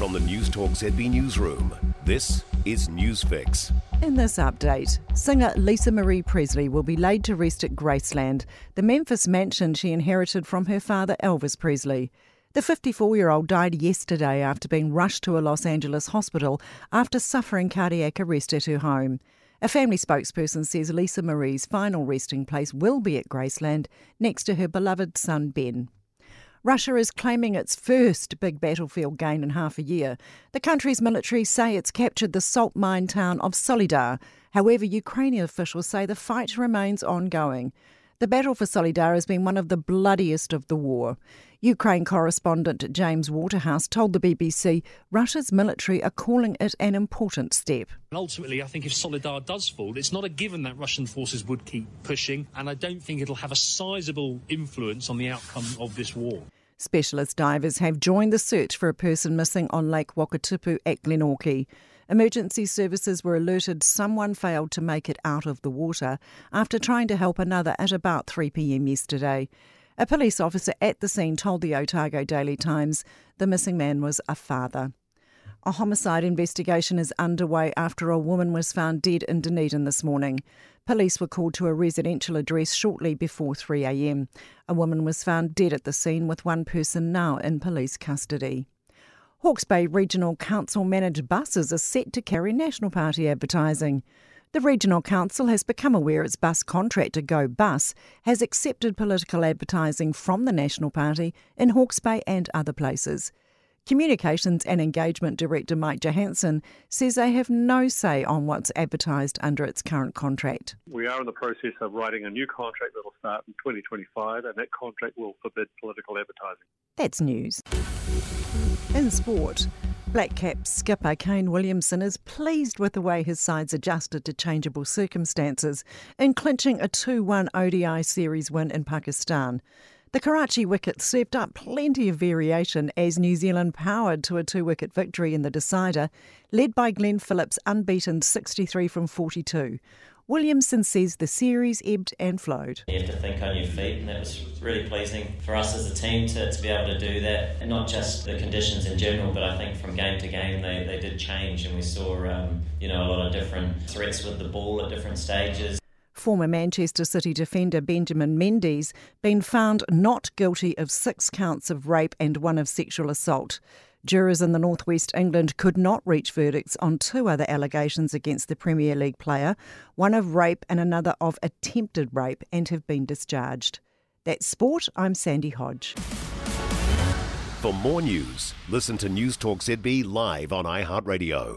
From the Newstalk ZB newsroom, this is Newsfix. In this update, singer Lisa Marie Presley will be laid to rest at Graceland, the Memphis mansion she inherited from her father Elvis Presley. The 54-year-old died yesterday after being rushed to a Los Angeles hospital after suffering cardiac arrest at her home. A family spokesperson says Lisa Marie's final resting place will be at Graceland, next to her beloved son Ben. Russia is claiming its first big battlefield gain in half a year. The country's military say it's captured the salt mine town of Solidar. However, Ukrainian officials say the fight remains ongoing. The battle for Solidar has been one of the bloodiest of the war. Ukraine correspondent James Waterhouse told the BBC Russia's military are calling it an important step. And ultimately, I think if Solidar does fall, it's not a given that Russian forces would keep pushing, and I don't think it'll have a sizable influence on the outcome of this war. Specialist divers have joined the search for a person missing on Lake Wakatipu at Glenorchy. Emergency services were alerted someone failed to make it out of the water after trying to help another at about 3 p.m. yesterday. A police officer at the scene told the Otago Daily Times the missing man was a father. A homicide investigation is underway after a woman was found dead in Dunedin this morning. Police were called to a residential address shortly before 3 a.m. A woman was found dead at the scene, with one person now in police custody. Hawke's Bay Regional Council-managed buses are set to carry National Party advertising. The Regional Council has become aware its bus contractor, Go Bus, has accepted political advertising from the National Party in Hawke's Bay and other places. Communications and Engagement Director Mike Johansson says they have no say on what's advertised under its current contract. We are in the process of writing a new contract that will start in 2025, and that contract will forbid political advertising. That's news. In sport, Black Caps skipper Kane Williamson is pleased with the way his side's adjusted to changeable circumstances in clinching a 2-1 ODI series win in Pakistan. The Karachi wicket served up plenty of variation as New Zealand powered to a 2-wicket victory in the decider, led by Glenn Phillips unbeaten 63 from 42. Williamson says the series ebbed and flowed. You have to think on your feet, and that was really pleasing for us as a team to be able to do that. And not just the conditions in general, but I think from game to game they did change, and we saw a lot of different threats with the ball at different stages. Former Manchester City defender Benjamin Mendy's been found not guilty of 6 counts of rape and 1 of sexual assault. Jurors in the northwest England could not reach verdicts on 2 other allegations against the Premier League player, one of rape and another of attempted rape, and have been discharged. That's sport. I'm Sandy Hodge. For more news, listen to Newstalk ZB live on iHeartRadio.